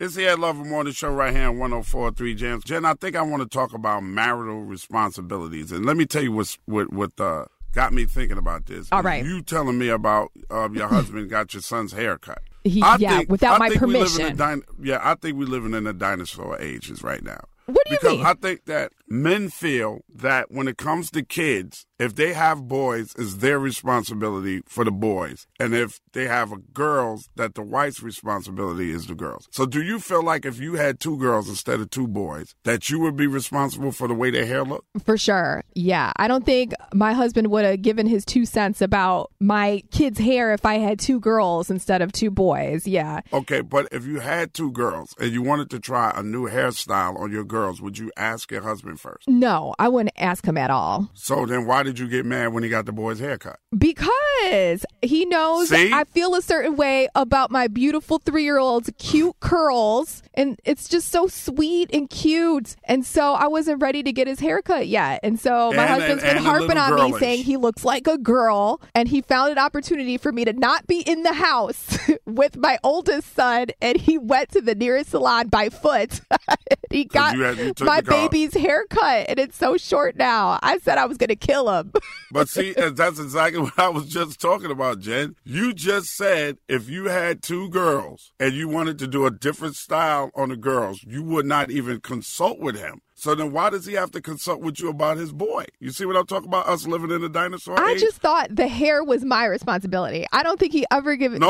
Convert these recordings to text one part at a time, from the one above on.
This is the Ed Lover Morning Show right here on 104.3 Jams. Jen, I think I want to talk about marital responsibilities. And let me tell you what got me thinking about this. All right. You telling me about your husband got your son's haircut. I think we're living in the dinosaur ages right now. What do you mean? Because I think that men feel that when it comes to kids, if they have boys, it's their responsibility for the boys. And if they have girls, that the wife's responsibility is the girls. So do you feel like if you had two girls instead of two boys, that you would be responsible for the way their hair looked? For sure. Yeah. I don't think my husband would have given his 2 cents about my kids' hair if I had two girls instead of two boys. Yeah. Okay. But if you had two girls and you wanted to try a new hairstyle on your girls, would you ask your husband first? No, I wouldn't ask him at all. So then why did you get mad when he got the boy's haircut? Because he knows I feel a certain way about my beautiful 3-year-old's cute curls, and it's just so sweet and cute. And so I wasn't ready to get his haircut yet. And so my husband's been harping on me saying he looks like a girl, and he found an opportunity for me to not be in the house with my oldest son, and he went to the nearest salon by foot. He got my baby's haircut, and it's so short now. I said I was going to kill him. But see, that's exactly what I was just talking about, Jen. You just said if you had two girls and you wanted to do a different style on the girls, you would not even consult with him. So then why does he have to consult with you about his boy? You see what I'm talking about? Us living in a dinosaur age? I just thought the hair was my responsibility. I don't think he ever gave his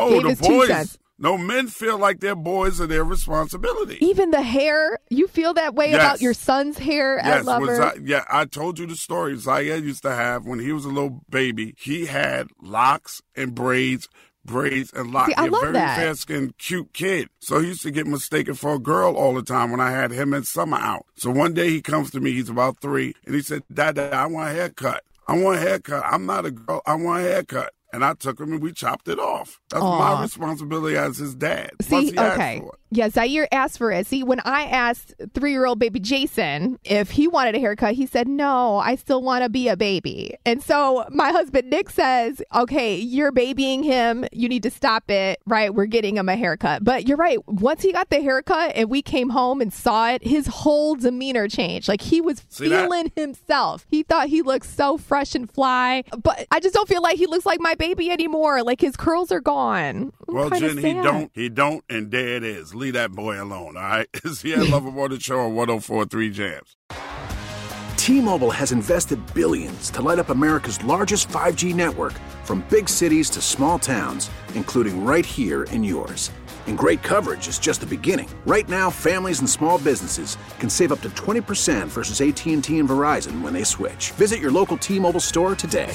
2 cents. No, men feel like their boys are their responsibility. Even the hair? You feel that way about your son's hair, Ed Lover? I told you the story Zaire used to have when he was a little baby. He had locks and braids and locks. See, I love that. Very fair-skinned, cute kid. So he used to get mistaken for a girl all the time when I had him in summer out. So one day he comes to me, he's about 3, and he said, Dada, I want a haircut. I'm not a girl. I want a haircut. And I took him and we chopped it off. That's my responsibility as his dad. See, okay. Yeah, Zaire asked for it. See, when I asked 3-year-old baby Jason if he wanted a haircut, he said, no, I still want to be a baby. And so my husband, Nick, says, okay, you're babying him. You need to stop it, right? We're getting him a haircut. But you're right. Once he got the haircut and we came home and saw it, his whole demeanor changed. Like he was feeling himself. He thought he looked so fresh and fly. But I just don't feel like he looks like my baby anymore. Like his curls are gone. Well, Jen, he don't, and there it is. Leave that boy alone, all right? It's the Ed Lover Morning Show on 104.3 Jams. T-Mobile has invested billions to light up America's largest 5G network, from big cities to small towns, including right here in yours. And great coverage is just the beginning. Right now, families and small businesses can save up to 20% versus AT&T and Verizon when they switch. Visit your local T-Mobile store today.